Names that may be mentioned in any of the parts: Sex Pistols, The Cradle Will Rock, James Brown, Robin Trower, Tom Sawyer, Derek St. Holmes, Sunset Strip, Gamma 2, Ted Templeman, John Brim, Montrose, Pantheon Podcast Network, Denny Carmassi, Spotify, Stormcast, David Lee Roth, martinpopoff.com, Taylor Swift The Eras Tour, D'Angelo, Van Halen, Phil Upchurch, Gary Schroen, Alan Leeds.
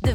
The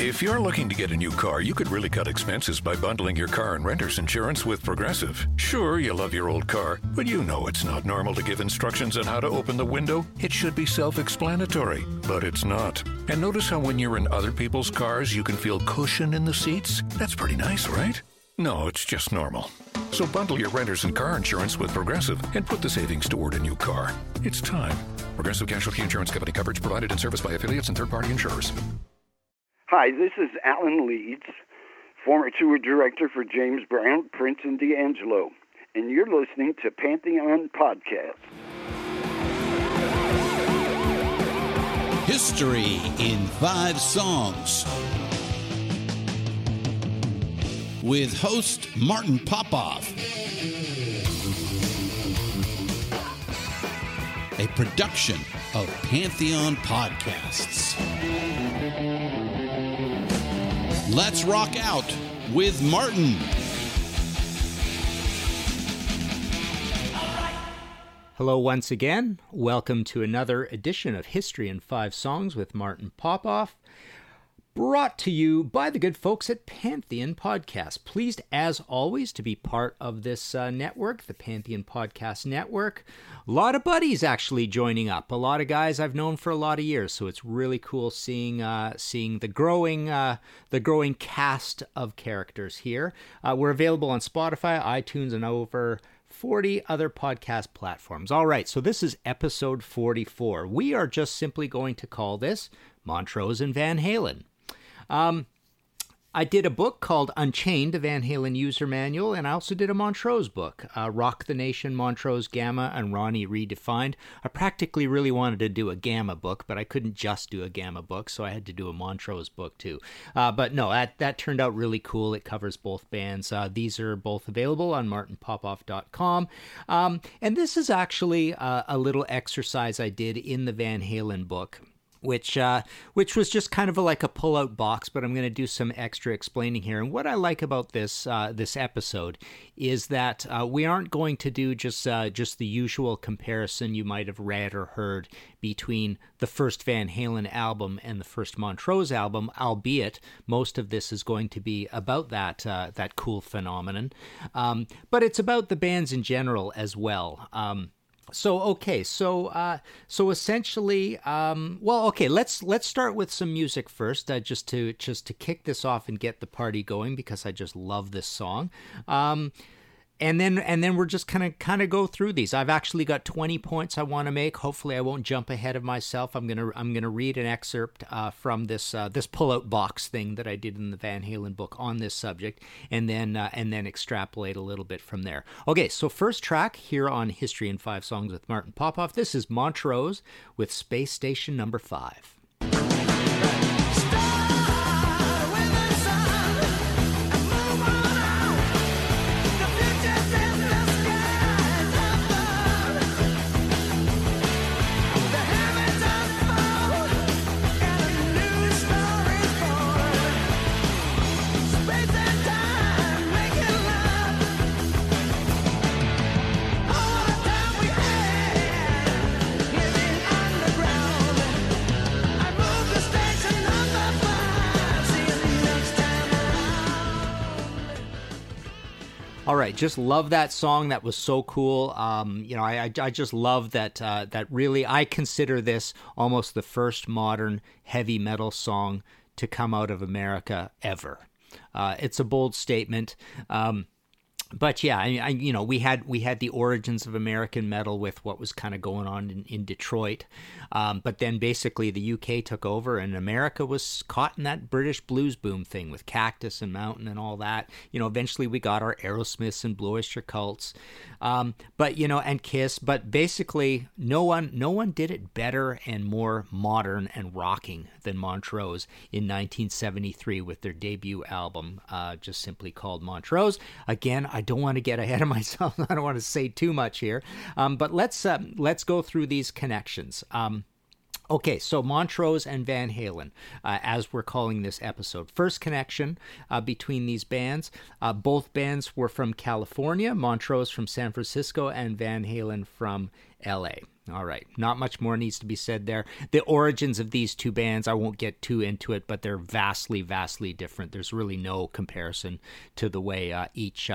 If you're looking to get a new car, you could really cut expenses by bundling your car and renter's insurance with Progressive. Sure, you love your old car, but you know it's not normal to give instructions on how to open the window. It should be self-explanatory, but it's not. And notice how when you're in other people's cars, you can feel cushion in the seats? That's pretty nice, right? No, it's just normal. So bundle your renter's and car insurance with Progressive and put the savings toward a new car. It's time. Progressive Casualty Insurance Company coverage provided and serviced by affiliates and third-party insurers. Hi, this is Alan Leeds, former tour director for James Brown, Prince, and D'Angelo, and you're listening to Pantheon Podcast. History in 5 songs with host Martin Popoff. A production of Pantheon Podcasts. Let's rock out with Martin. Hello once again. Welcome to another edition of History in 5 Songs with Martin Popoff, brought to you by the good folks at Pantheon Podcast. Pleased, as always, to be part of this network, the Pantheon Podcast Network. A lot of buddies actually joining up. A lot of guys I've known for a lot of years, so it's really cool seeing the growing cast of characters here. We're available on Spotify, iTunes, and over 40 other podcast platforms. All right, so this is episode 44. We are just simply going to call this Montrose and Van Halen. I did a book called Unchained, a Van Halen User Manual, and I also did a Montrose book, Rock the Nation, Montrose Gamma, and Ronnie Redefined. I practically really wanted to do a Gamma book, but I couldn't just do a Gamma book, so I had to do a Montrose book too. But no, that turned out really cool. It covers both bands. These are both available on martinpopoff.com. And this is actually a little exercise I did in the Van Halen book, which was just kind of like a pull-out box, but I'm going to do some extra explaining here. And what I like about this episode is that we aren't going to do just the usual comparison you might have read or heard between the first Van Halen album and the first Montrose album, albeit most of this is going to be about that cool phenomenon. But it's about the bands in general as well. So essentially, let's start with some music first, just to kick this off and get the party going, because I just love this song. And then we're just kind of go through these. I've actually got 20 points I want to make. Hopefully I won't jump ahead of myself. I'm gonna read an excerpt from this pull-out box thing that I did in the Van Halen book on this subject, and then extrapolate a little bit from there. Okay, so first track here on History in 5 Songs with Martin Popoff. This is Montrose with Space Station Number 5. All right, just love that song. That was so cool. I just love that really, I consider this almost the first modern heavy metal song to come out of America ever. It's a bold statement. But yeah, I you know, we had the origins of American metal with what was kind of going on in Detroit, but then basically the UK took over and America was caught in that British blues boom thing with Cactus and Mountain and all that. You know, eventually we got our Aerosmiths and Blue Oyster Cults, but you know, and Kiss. But basically, no one did it better and more modern and rocking than Montrose in 1973 with their debut album, just simply called Montrose. Again, I don't want to get ahead of myself. I don't want to say too much here, but let's go through these connections. Okay, so Montrose and Van Halen, as we're calling this episode. First connection between these bands. Both bands were from California, Montrose from San Francisco and Van Halen from L.A. All right, not much more needs to be said there. The origins of these two bands, I won't get too into it, but they're vastly, vastly different. There's really no comparison to the way each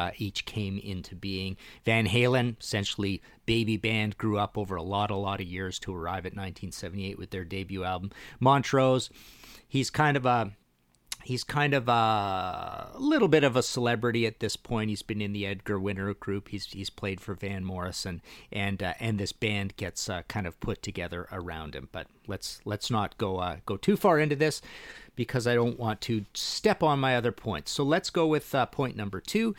came into being. Van Halen, essentially baby band, grew up over a lot of years to arrive at 1978 with their debut album. Montrose, he's kind of a little bit of a celebrity at this point. He's been in the Edgar Winter group. He's played for Van Morrison, and this band gets kind of put together around him. But let's not go too far into this, because I don't want to step on my other points. So let's go with point number 2.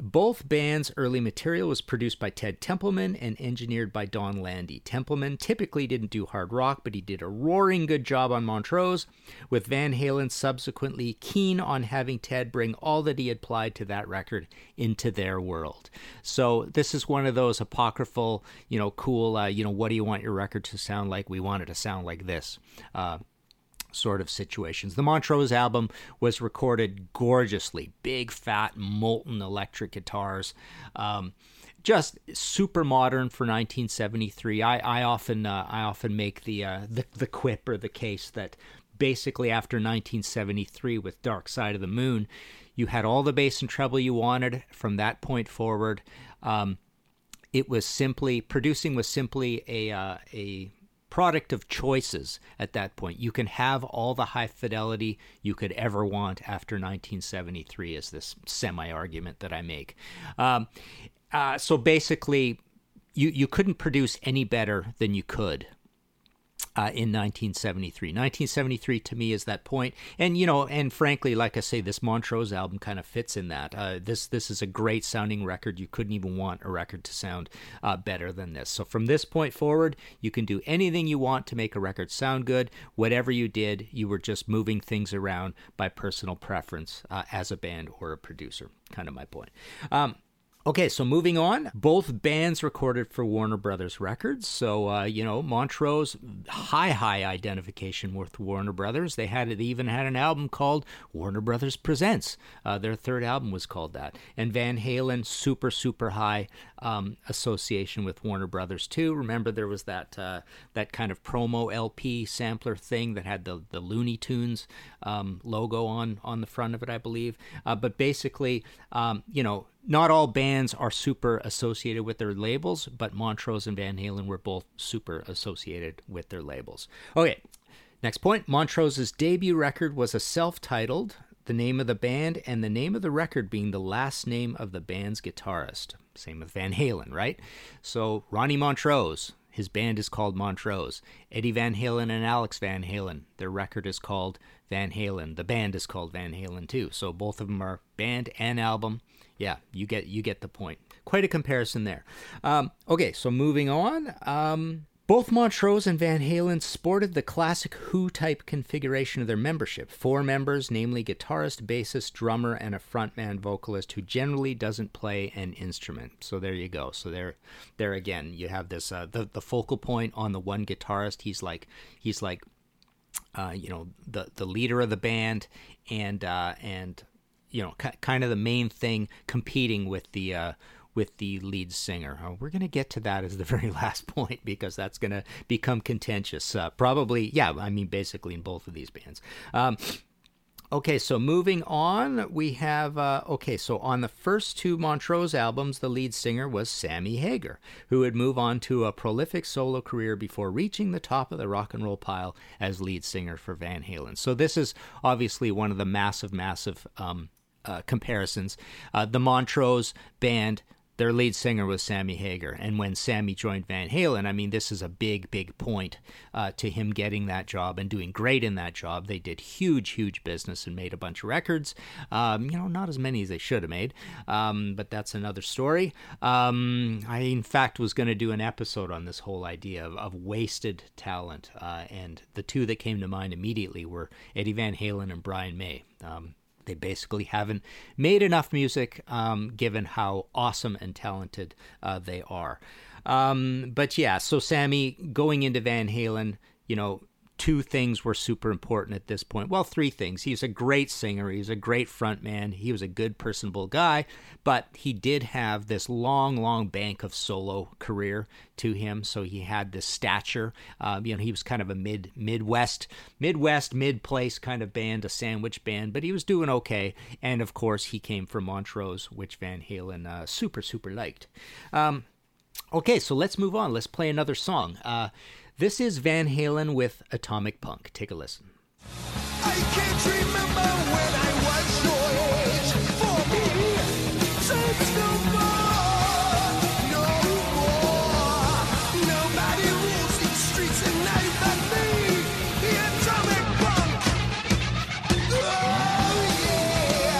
Both bands' early material was produced by Ted Templeman and engineered by Don Landy. Templeman typically didn't do hard rock, but he did a roaring good job on Montrose, with Van Halen subsequently keen on having Ted bring all that he applied to that record into their world. So this is one of those apocryphal, you know, cool, you know, what do you want your record to sound like? We want it to sound like this. Sort of situations. The Montrose album was recorded gorgeously. Big, fat, molten electric guitars. Just super modern for 1973. I often make the quip or the case that basically after 1973 with Dark Side of the Moon, you had all the bass and treble you wanted from that point forward. It was simply, producing was simply a product of choices at that point. You can have all the high fidelity you could ever want after 1973, is this semi-argument that I make. So basically, you couldn't produce any better than you could in 1973. 1973 to me is that point. And, you know, and frankly, like I say, this Montrose album kind of fits in that. This is a great sounding record. You couldn't even want a record to sound better than this. So from this point forward, you can do anything you want to make a record sound good. Whatever you did, you were just moving things around by personal preference as a band or a producer, kind of my point. Okay, so moving on, both bands recorded for Warner Brothers Records. So, you know, Montrose, high identification with Warner Brothers. They even had an album called Warner Brothers Presents. Their third album was called that. And Van Halen, super high association with Warner Brothers too. Remember, there was that kind of promo LP sampler thing that had the Looney Tunes logo on the front of it, I believe. But basically, you know, not all bands are super associated with their labels, but Montrose and Van Halen were both super associated with their labels. Okay, next point. Montrose's debut record was a self-titled, the name of the band and the name of the record being the last name of the band's guitarist. Same with Van Halen, right? So Ronnie Montrose, his band is called Montrose. Eddie Van Halen and Alex Van Halen, their record is called Van Halen. The band is called Van Halen too. So both of them are band and album. Yeah, you get the point. Quite a comparison there. Okay, so moving on. Both Montrose and Van Halen sported the classic Who-type configuration of their membership. 4 members, namely guitarist, bassist, drummer, and a frontman vocalist who generally doesn't play an instrument. So there you go. So there again, you have this the focal point on the one guitarist. He's like, you know, the leader of the band, and you know, kind of the main thing, competing with the lead singer. We're going to get to that as the very last point, because that's going to become contentious. Probably, yeah, I mean, basically in both of these bands. Okay, so moving on, we have, so on the first two Montrose albums, the lead singer was Sammy Hagar, who would move on to a prolific solo career before reaching the top of the rock and roll pile as lead singer for Van Halen. So this is obviously one of the massive comparisons. The Montrose band, their lead singer was Sammy Hagar, and when Sammy joined Van Halen, I mean, this is a big point to him getting that job and doing great in that job. They did huge business and made a bunch of records. Not as many as they should have made, but that's another story. I, in fact, was going to do an episode on this whole idea of wasted talent, and the two that came to mind immediately were Eddie Van Halen and Brian May. They basically haven't made enough music, given how awesome and talented they are. So Sammy going into Van Halen, two things were super important at this point. Well, three things. He's a great singer. He's a great front man. He was a good, personable guy, but he did have this long bank of solo career to him. So he had this stature. He was kind of a mid-place kind of band, a sandwich band, but he was doing okay. And of course, he came from Montrose, which Van Halen super liked. So let's move on. Let's play another song. This is Van Halen with Atomic Punk. Take a listen. I can't remember when I was your age. For me, time's no more, no more. Nobody rules these streets at night but me, the Atomic Punk. Oh, yeah.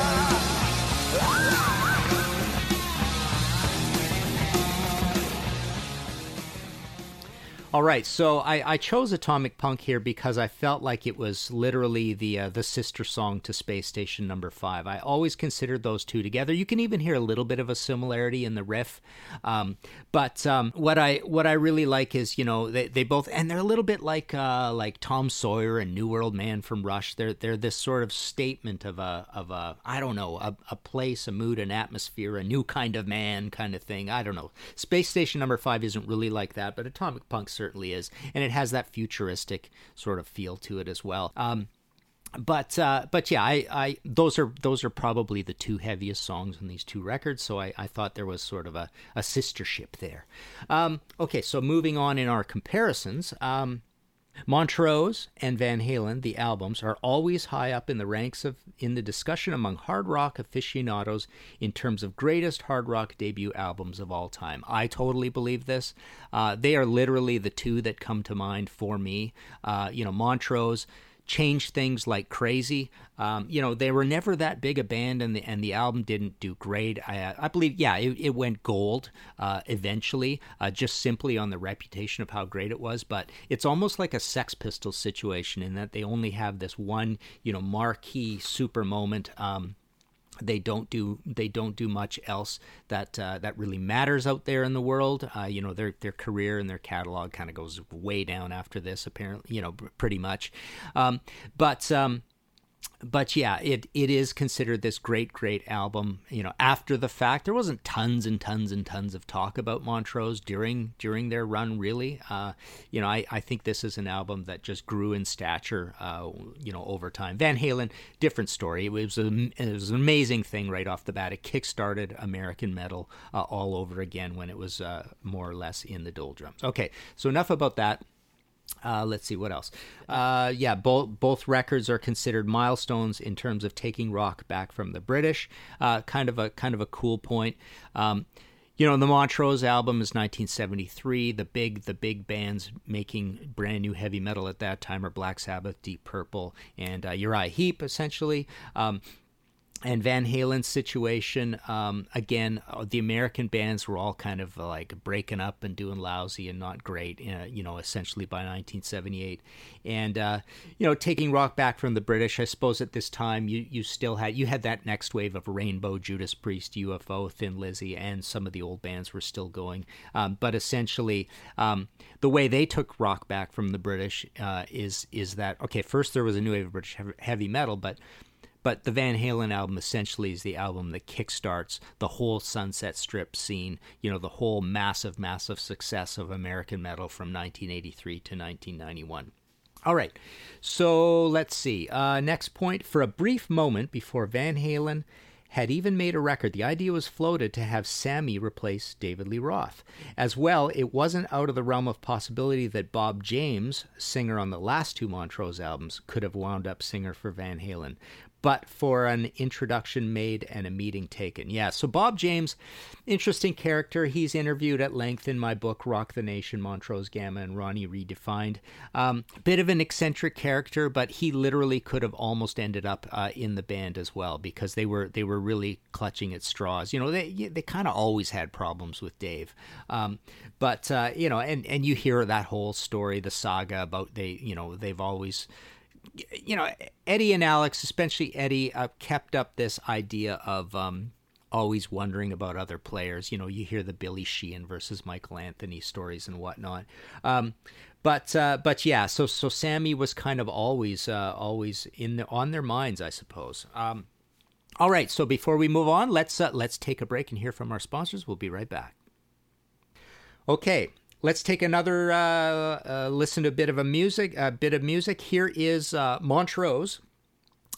All right, so I chose Atomic Punk here because I felt like it was literally the sister song to Space Station No. 5. I always considered those two together. You can even hear a little bit of a similarity in the riff, what I really like is they both, and they're a little bit like Tom Sawyer and New World Man from Rush. They're this sort of statement of a place, a mood, an atmosphere, a new kind of man kind of thing. I don't know. Space Station No. 5 isn't really like that, but Atomic Punk certainly is, and it has that futuristic sort of feel to it as well. I those are probably the two heaviest songs on these two records, so I thought there was sort of a sistership there. So moving on in our comparisons, Montrose and Van Halen, the albums, are always high up in the ranks in the discussion among hard rock aficionados in terms of greatest hard rock debut albums of all time. I totally believe this. They are literally the two that come to mind for me. Montrose changed things like crazy. They were never that big a band, and the album didn't do great. I believe, it went gold eventually, just simply on the reputation of how great it was. But it's almost like a Sex Pistols situation in that they only have this one, marquee super moment. They don't do much else that really matters out there in the world. Their career and their catalog kind of goes way down after this, apparently, pretty much. It is considered this great album. After the fact, there wasn't tons and tons and tons of talk about Montrose during their run, really. I think this is an album that just grew in stature, over time. Van Halen, different story. It was an amazing thing right off the bat. It kickstarted American metal all over again when it was more or less in the doldrums. Okay, so enough about that. Let's see what else. Both records are considered milestones in terms of taking rock back from the British. Kind of a cool point. The Montrose album is 1973. The big bands making brand new heavy metal at that time are Black Sabbath, Deep Purple, and Uriah Heep, essentially. And Van Halen's situation, again, the American bands were all kind of like breaking up and doing lousy and not great, essentially by 1978. And, taking rock back from the British, I suppose at this time you still had, that next wave of Rainbow, Judas Priest, UFO, Thin Lizzy, and some of the old bands were still going. But essentially, the way they took rock back from the British is that, okay, first there was a new wave of British heavy metal, but the Van Halen album essentially is the album that kickstarts the whole Sunset Strip scene, the whole massive success of American metal from 1983 to 1991. All right, so let's see. Next point, for a brief moment before Van Halen had even made a record, the idea was floated to have Sammy replace David Lee Roth. As well, it wasn't out of the realm of possibility that Bob James, singer on the last two Montrose albums, could have wound up singer for Van Halen, but for an introduction made and a meeting taken. Yeah, so Bob James, interesting character. He's interviewed at length in my book, Rock the Nation, Montrose Gamma, and Ronnie Redefined. Bit of an eccentric character, but he literally could have almost ended up in the band as well, because they were really clutching at straws. You know, they kind of always had problems with Dave. You know, and you hear that whole story, the saga about they've always... You know, Eddie and Alex, especially Eddie, kept up this idea of always wondering about other players. You know, you hear the Billy Sheehan versus Michael Anthony stories and whatnot. Yeah, so Sammy was kind of always on their minds, I suppose. All right, so before we move on, let's take a break and hear from our sponsors. We'll be right back. Okay. Let's take another listen to a bit of music. Here is Montrose,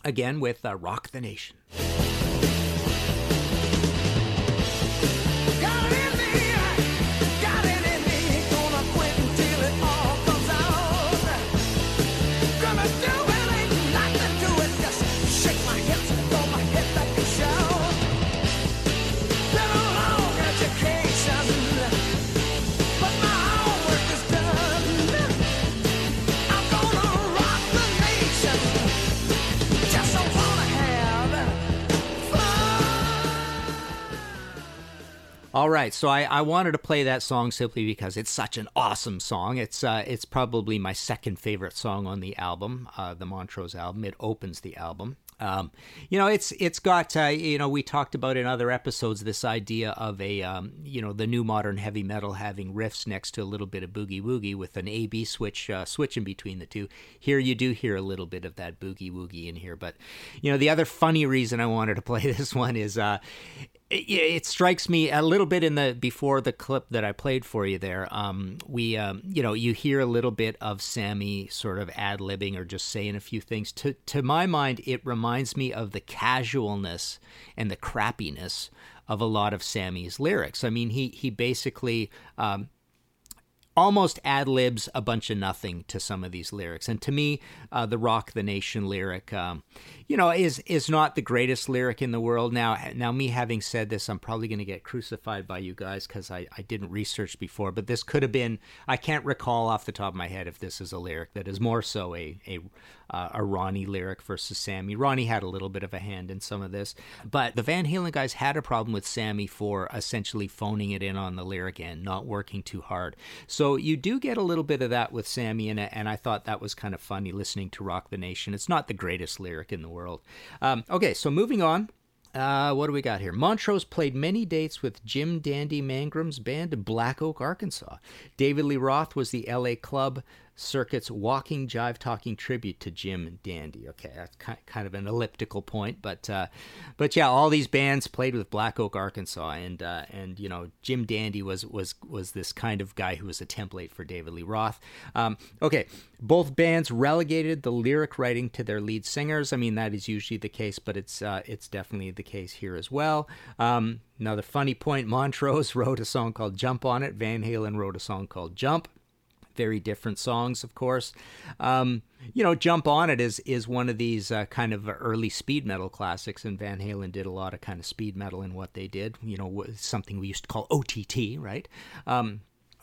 again with Rock the Nation. All right, so I wanted to play that song simply because it's such an awesome song. It's probably my second favorite song on the album, the Montrose album. It opens the album. You know, it's got, you know, we talked about in other episodes this idea of a, you know, the new modern heavy metal having riffs next to a little bit of boogie woogie with an A-B switch, switching between the two. Here you do hear a little bit of that boogie woogie in here. But, you know, the other funny reason I wanted to play this one is it strikes me a little bit before the clip that I played for you there. You know, you hear a little bit of Sammy sort of ad-libbing or just saying a few things. To my mind, it reminds me of the casualness and the crappiness of a lot of Sammy's lyrics. I mean, he basically almost ad-libs a bunch of nothing to some of these lyrics. And to me, the Rock the Nation lyric, you know, is not the greatest lyric in the world. Now, me having said this, I'm probably going to get crucified by you guys because I didn't research before, but this could have been, I can't recall off the top of my head if this is a lyric that is more so a Ronnie lyric versus Sammy. Ronnie had a little bit of a hand in some of this, but the Van Halen guys had a problem with Sammy for essentially phoning it in on the lyric end, not working too hard. So you do get a little bit of that with Sammy, and I thought that was kind of funny listening to Rock the Nation. It's not the greatest lyric in the world. Okay, so moving on. What do we got here? Montrose played many dates with Jim Dandy Mangrum's band, Black Oak, Arkansas. David Lee Roth was the LA club circuit's walking, jive-talking tribute to Jim Dandy. Okay, that's kind of an elliptical point, but yeah, all these bands played with Black Oak, Arkansas, and you know, Jim Dandy was this kind of guy who was a template for David Lee Roth. Okay, both bands relegated the lyric writing to their lead singers. I mean, that is usually the case, but it's definitely the case here as well. Another funny point: Montrose wrote a song called "Jump" on it. Van Halen wrote a song called "Jump." Very different songs, of course. You know, Jump on It is one of these kind of early speed metal classics, and Van Halen did a lot of kind of speed metal in what they did, you know, something we used to call OTT, right?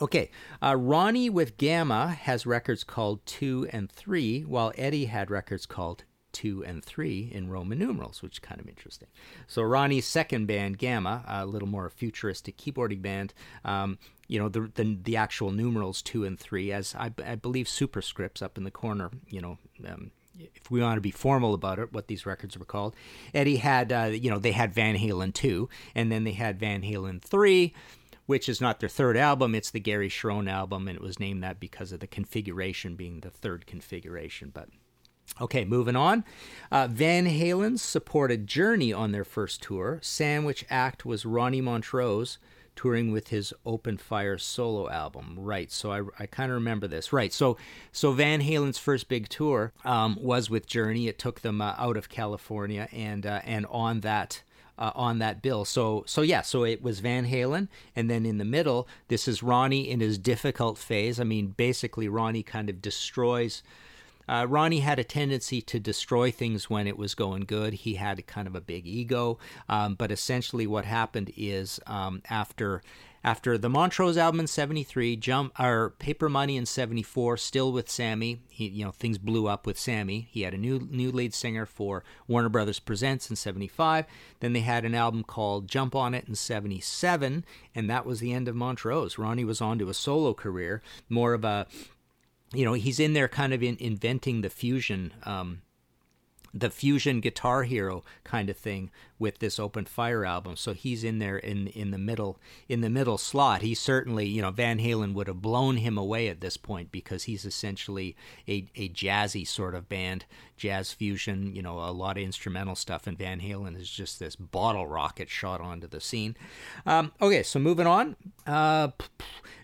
Okay, Ronnie with Gamma has records called 2 and 3, while Eddie had records called 2 and 3 in Roman numerals, which is kind of interesting. So Ronnie's second band, Gamma, a little more futuristic keyboarding band, you know, the actual numerals 2 and 3, as I believe superscripts up in the corner, you know, if we want to be formal about it, what these records were called. Eddie had, you know, they had Van Halen 2, and then they had Van Halen 3, which is not their third album. It's the Gary Schroen album, and it was named that because of the configuration being the third configuration, but... Okay, moving on. Van Halen supported Journey on their first tour. Sandwich act was Ronnie Montrose, touring with his Open Fire solo album, right? So I kind of remember this, right? So Van Halen's first big tour was with Journey. It took them out of California and on that bill. So yeah, so it was Van Halen, and then in the middle, this is Ronnie in his difficult phase. I mean, basically, Ronnie kind of destroys. Ronnie had a tendency to destroy things when it was going good. He had kind of a big ego, but essentially what happened is after the Montrose album in '73, Jump or Paper Money in '74, still with Sammy, things blew up with Sammy. He had a new lead singer for Warner Brothers Presents in '75. Then they had an album called Jump on It in '77, and that was the end of Montrose. Ronnie was on to a solo career, more of a he's in there kind of inventing the fusion guitar hero kind of thing with this Open Fire album. So he's in there in the middle slot. He certainly, Van Halen would have blown him away at this point because he's essentially a jazzy sort of band, jazz fusion, a lot of instrumental stuff, and Van Halen is just this bottle rocket shot onto the scene. Okay, so moving on.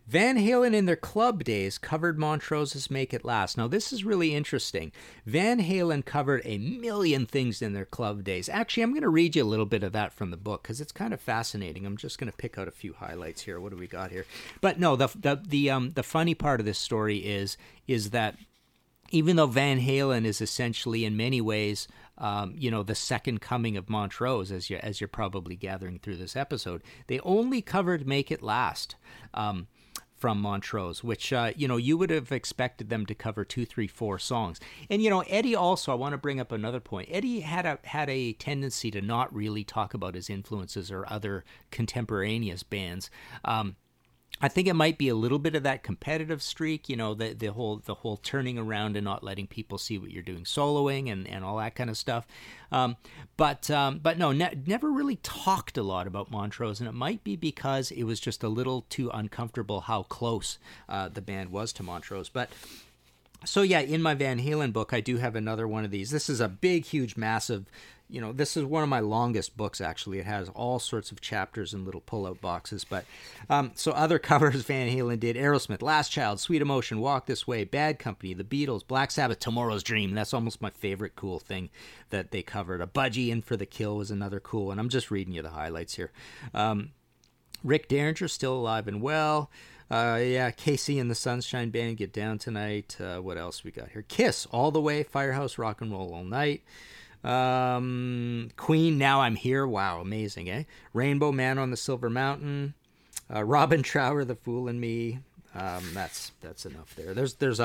Van Halen in their club days covered Montrose's Make It Last. Now, this is really interesting. Van Halen covered a million things in their club days. Actually, I'm going to read you a little bit of that from the book because it's kind of fascinating. I'm just going to pick out a few highlights here. What do we got here? But no, the funny part of this story is that even though Van Halen is essentially in many ways the second coming of Montrose, as you're probably gathering through this episode, they only covered Make It Last from Montrose, which, you would have expected them to cover 2, 3, 4 songs. And, Eddie also, I want to bring up another point. Eddie had a tendency to not really talk about his influences or other contemporaneous bands. I think it might be a little bit of that competitive streak, the whole turning around and not letting people see what you're doing, soloing and all that kind of stuff. Never really talked a lot about Montrose, and it might be because it was just a little too uncomfortable how close the band was to Montrose. But so yeah, in my Van Halen book, I do have another one of these. This is a big, huge, massive. This is one of my longest books, actually. It has all sorts of chapters and little pull-out boxes. But so other covers Van Halen did: Aerosmith, Last Child, Sweet Emotion, Walk This Way, Bad Company, The Beatles, Black Sabbath, Tomorrow's Dream. That's almost my favorite cool thing that they covered. A Budgie in for the Kill was another cool one. I'm just reading you the highlights here. Rick Derringer, Still Alive and Well. Casey and the Sunshine Band, Get Down Tonight. What else we got here? Kiss, All the Way, Firehouse, Rock and Roll All Night. Queen, Now I'm Here. Wow, amazing, eh? Rainbow, Man on the Silver Mountain. Robin Trower, The Fool and Me. That's enough there. There's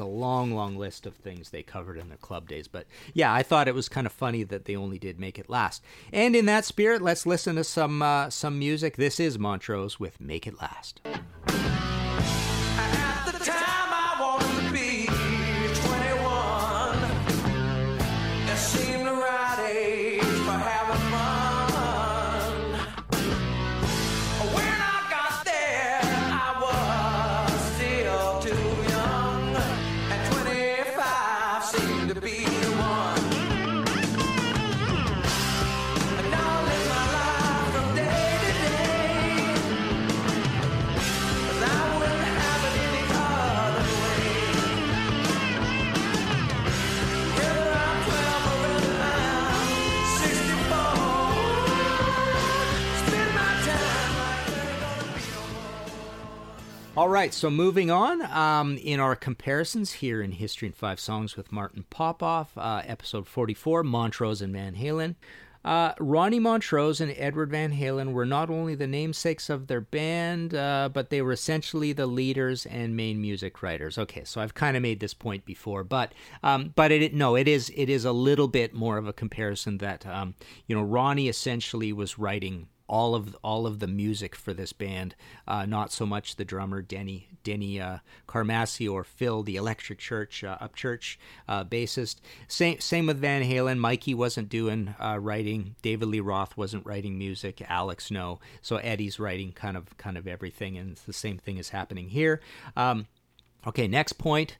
a long list of things they covered in their club days, but yeah, I thought it was kind of funny that they only did Make It Last. And in that spirit, let's listen to some music. This is Montrose with Make It Last. All right, so moving on, in our comparisons here in History in 5 Songs with Martin Popoff, episode 44, Montrose and Van Halen. Ronnie Montrose and Edward Van Halen were not only the namesakes of their band, but they were essentially the leaders and main music writers. Okay, so I've kind of made this point before, but it is a little bit more of a comparison that Ronnie essentially was writing all of the music for this band, not so much the drummer Denny Carmassi or Phil, the Electric Church Upchurch bassist. Same with Van Halen. Mikey wasn't doing writing. David Lee Roth wasn't writing music. Alex, no. So Eddie's writing kind of everything, and the same thing is happening here. Okay, next point.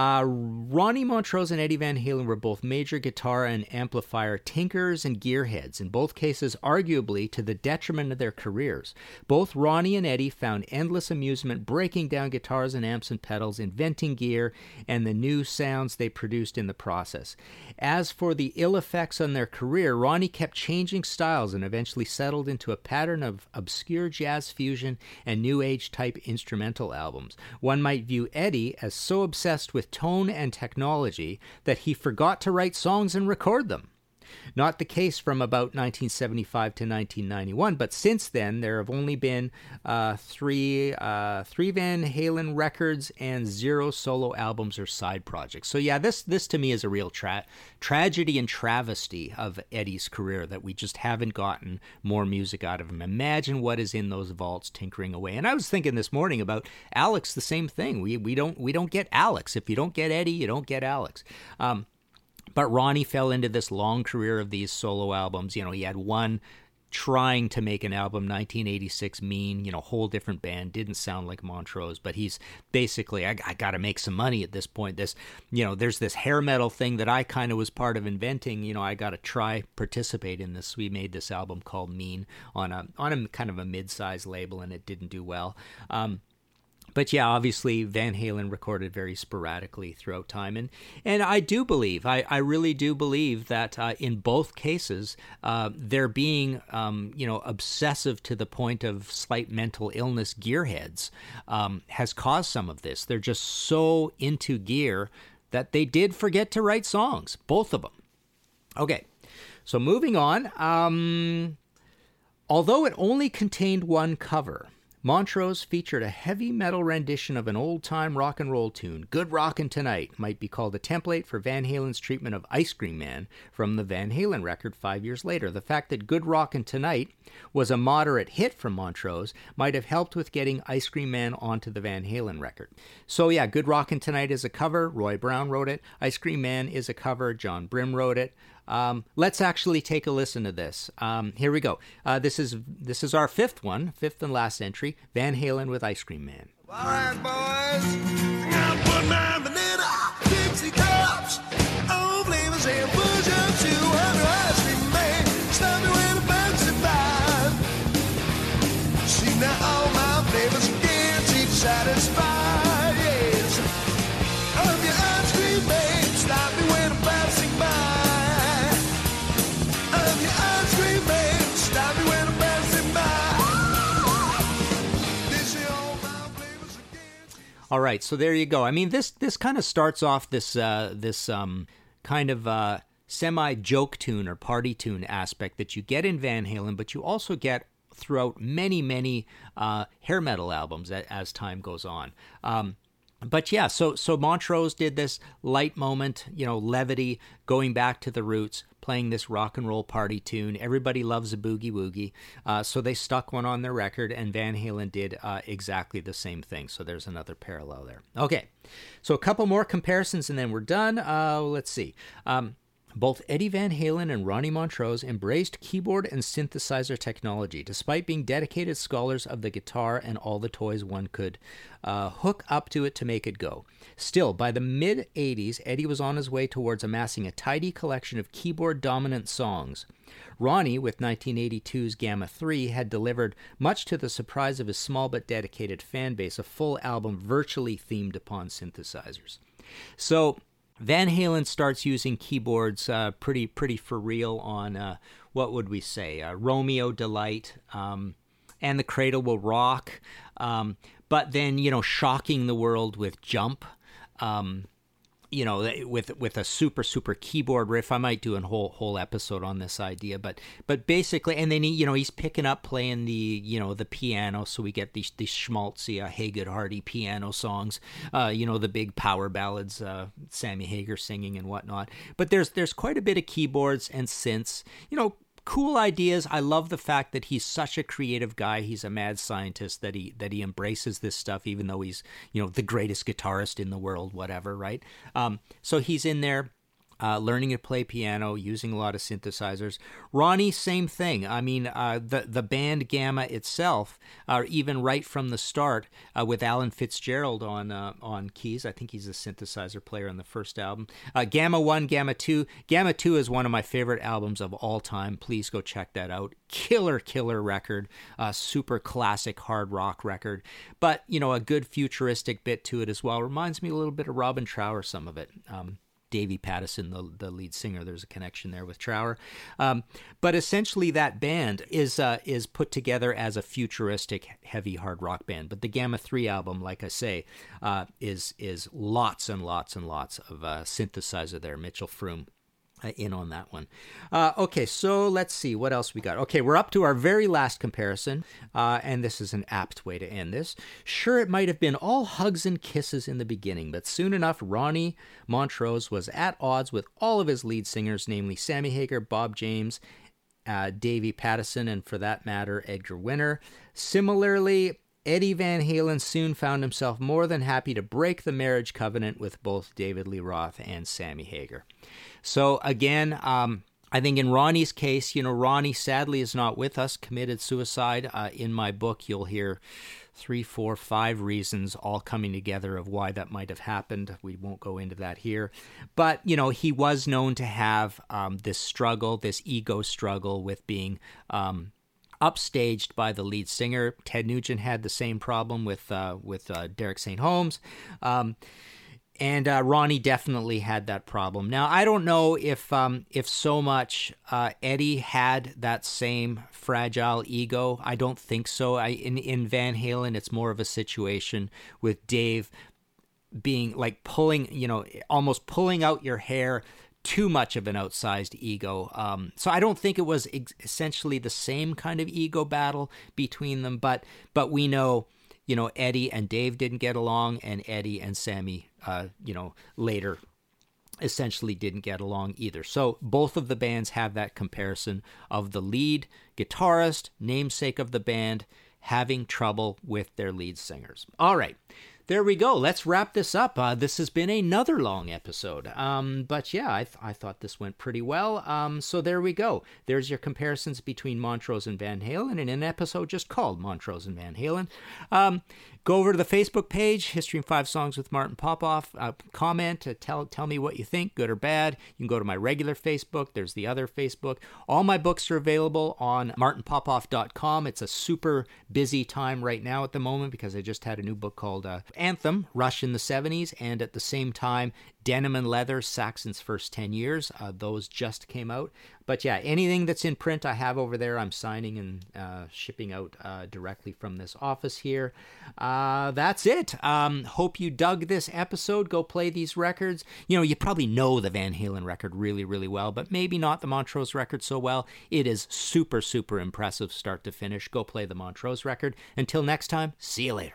Ronnie Montrose and Eddie Van Halen were both major guitar and amplifier tinkers and gearheads, in both cases arguably to the detriment of their careers. Both Ronnie and Eddie found endless amusement breaking down guitars and amps and pedals, inventing gear, and the new sounds they produced in the process. As for the ill effects on their career, Ronnie kept changing styles and eventually settled into a pattern of obscure jazz fusion and new age type instrumental albums. One might view Eddie as so obsessed with tone and technology that he forgot to write songs and record them. Not the case from about 1975 to 1991, but since then there have only been three Van Halen records and 0 solo albums or side projects. So yeah, this to me is a real tragedy and travesty of Eddie's career, that we just haven't gotten more music out of him. Imagine what is in those vaults tinkering away. And I was thinking this morning about Alex, the same thing. We don't get Alex. If you don't get Eddie, you don't get Alex. But Ronnie fell into this long career of these solo albums. You know, he had one trying to make an album, 1986 Mean, you know, whole different band, didn't sound like Montrose, but he's basically, I got to make some money at this point. This, you know, there's this hair metal thing that I kind of was part of inventing. You know, I got to try participate in this. We made this album called Mean on a kind of a mid-size label, and it didn't do well. But yeah, obviously Van Halen recorded very sporadically throughout time. And I do believe, I really do believe that in both cases, they're being, obsessive to the point of slight mental illness gearheads has caused some of this. They're just so into gear that they did forget to write songs, both of them. Okay, so moving on. Although it only contained one cover, Montrose featured a heavy metal rendition of an old-time rock and roll tune. Good Rockin' Tonight might be called a template for Van Halen's treatment of Ice Cream Man from the Van Halen record 5 years later. The fact that Good Rockin' Tonight was a moderate hit from Montrose might have helped with getting Ice Cream Man onto the Van Halen record. So yeah, Good Rockin' Tonight is a cover. Roy Brown wrote it. Ice Cream Man is a cover. John Brim wrote it. Let's actually take a listen to this. Here we go. This is our fifth and last entry, Van Halen with Ice Cream Man. All right, boys. I put my banana Dixie cups on flavors and push up to under Ice Cream Man. Stop me when I'm satisfied. See now all my flavors again keep satisfied. Yes, of your Ice Cream Man. Stop me when I'm passing by. All right, so there you go. I mean, this kind of starts off this kind of semi-joke tune or party tune aspect that you get in Van Halen, but you also get throughout many hair metal albums as time goes on. But yeah, so Montrose did this light moment, you know, levity, going back to the roots, playing this rock and roll party tune. Everybody loves a boogie woogie. So they stuck one on their record, and Van Halen did exactly the same thing. So there's another parallel there. Okay, so a couple more comparisons and then we're done. Let's see. Both Eddie Van Halen and Ronnie Montrose embraced keyboard and synthesizer technology, despite being dedicated scholars of the guitar and all the toys one could hook up to it to make it go. Still, by the mid-'80s, Eddie was on his way towards amassing a tidy collection of keyboard-dominant songs. Ronnie, with 1982's Gamma 3, had delivered, much to the surprise of his small but dedicated fan base, a full album virtually themed upon synthesizers. So Van Halen starts using keyboards pretty for real on, what would we say, Romeo Delight, and The Cradle Will Rock, but then, you know, shocking the world with Jump, you know, with a super keyboard riff. I might do a whole episode on this idea, but basically, and then he, you know, he's picking up playing the, you know, the piano, so we get these schmaltzy Hey Good Hardy piano songs, you know, the big power ballads, Sammy Hagar singing and whatnot. But there's quite a bit of keyboards and synths, you know. Cool ideas. I love the fact that he's such a creative guy. He's a mad scientist, that he embraces this stuff, even though he's, you know, the greatest guitarist in the world, whatever, right? So he's in there learning to play piano, using a lot of synthesizers. Ronnie, same thing. I mean, the band Gamma itself, even right from the start, with Alan Fitzgerald on keys. I think he's a synthesizer player on the first album. Gamma 1, Gamma 2. Gamma 2 is one of my favorite albums of all time. Please go check that out. Killer record, super classic hard rock record, but, you know, a good futuristic bit to it as well. Reminds me a little bit of Robin Trower, some of it. Davy Pattison, the lead singer, there's a connection there with Trower. But essentially that band is put together as a futuristic heavy hard rock band. But the Gamma 3 album, like I say, is lots and lots and lots of synthesizer there. Mitchell Froom in on that one. Okay, so let's see what else we got. Okay, we're up to our very last comparison, and this is an apt way to end this. Sure, it might have been all hugs and kisses in the beginning, but soon enough, Ronnie Montrose was at odds with all of his lead singers, namely Sammy Hagar, Bob James, Davy Pattison, and for that matter, Edgar Winter. Similarly, Eddie Van Halen soon found himself more than happy to break the marriage covenant with both David Lee Roth and Sammy Hagar. So again, I think in Ronnie's case, you know, Ronnie sadly is not with us, committed suicide. In my book, you'll hear 3, 4, 5 reasons all coming together of why that might have happened. We won't go into that here. But, you know, he was known to have this struggle, this ego struggle with being upstaged by the lead singer. Ted Nugent had the same problem with Derek St. Holmes, and Ronnie definitely had that problem. Now I don't know if so much Eddie had that same fragile ego. I don't think so. In Van Halen, it's more of a situation with Dave being like almost pulling out your hair. Too much of an outsized ego. So I don't think it was essentially the same kind of ego battle between them, but we know, you know, Eddie and Dave didn't get along, and Eddie and Sammy, later essentially didn't get along either. So both of the bands have that comparison of the lead guitarist, namesake of the band, having trouble with their lead singers. All right. There we go. Let's wrap this up. This has been another long episode. But yeah, I thought this went pretty well. So there we go. There's your comparisons between Montrose and Van Halen in an episode just called Montrose and Van Halen. Go over to the Facebook page, History in 5 Songs with Martin Popoff. Comment. Tell me what you think, good or bad. You can go to my regular Facebook. There's the other Facebook. All my books are available on martinpopoff.com. It's a super busy time right now at the moment because I just had a new book called Anthem, Rush in the 70s, and at the same time, Denim and Leather, Saxon's First 10 Years. Those just came out. But yeah, anything that's in print I have over there, I'm signing and shipping out directly from this office here. That's it. Hope you dug this episode. Go play these records. You know, you probably know the Van Halen record really, really well, but maybe not the Montrose record so well. It is super, super impressive start to finish. Go play the Montrose record. Until next time, see you later.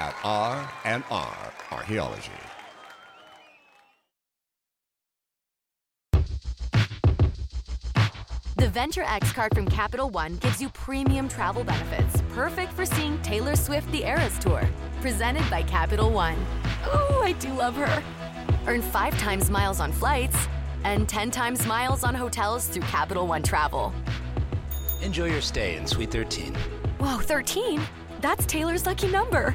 at R&R Archaeology. The Venture X card from Capital One gives you premium travel benefits, perfect for seeing Taylor Swift The Eras Tour, presented by Capital One. Ooh, I do love her. Earn 5 times miles on flights and 10 times miles on hotels through Capital One Travel. Enjoy your stay in Suite 13. Whoa, 13? That's Taylor's lucky number.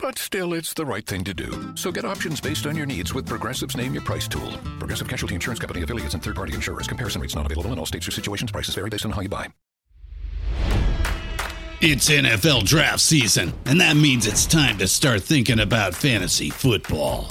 But still, it's the right thing to do. So get options based on your needs with Progressive's Name Your Price tool. Progressive Casualty Insurance Company, affiliates, and third-party insurers. Comparison rates not available in all states or situations. Prices vary based on how you buy. It's NFL draft season, and that means it's time to start thinking about fantasy football.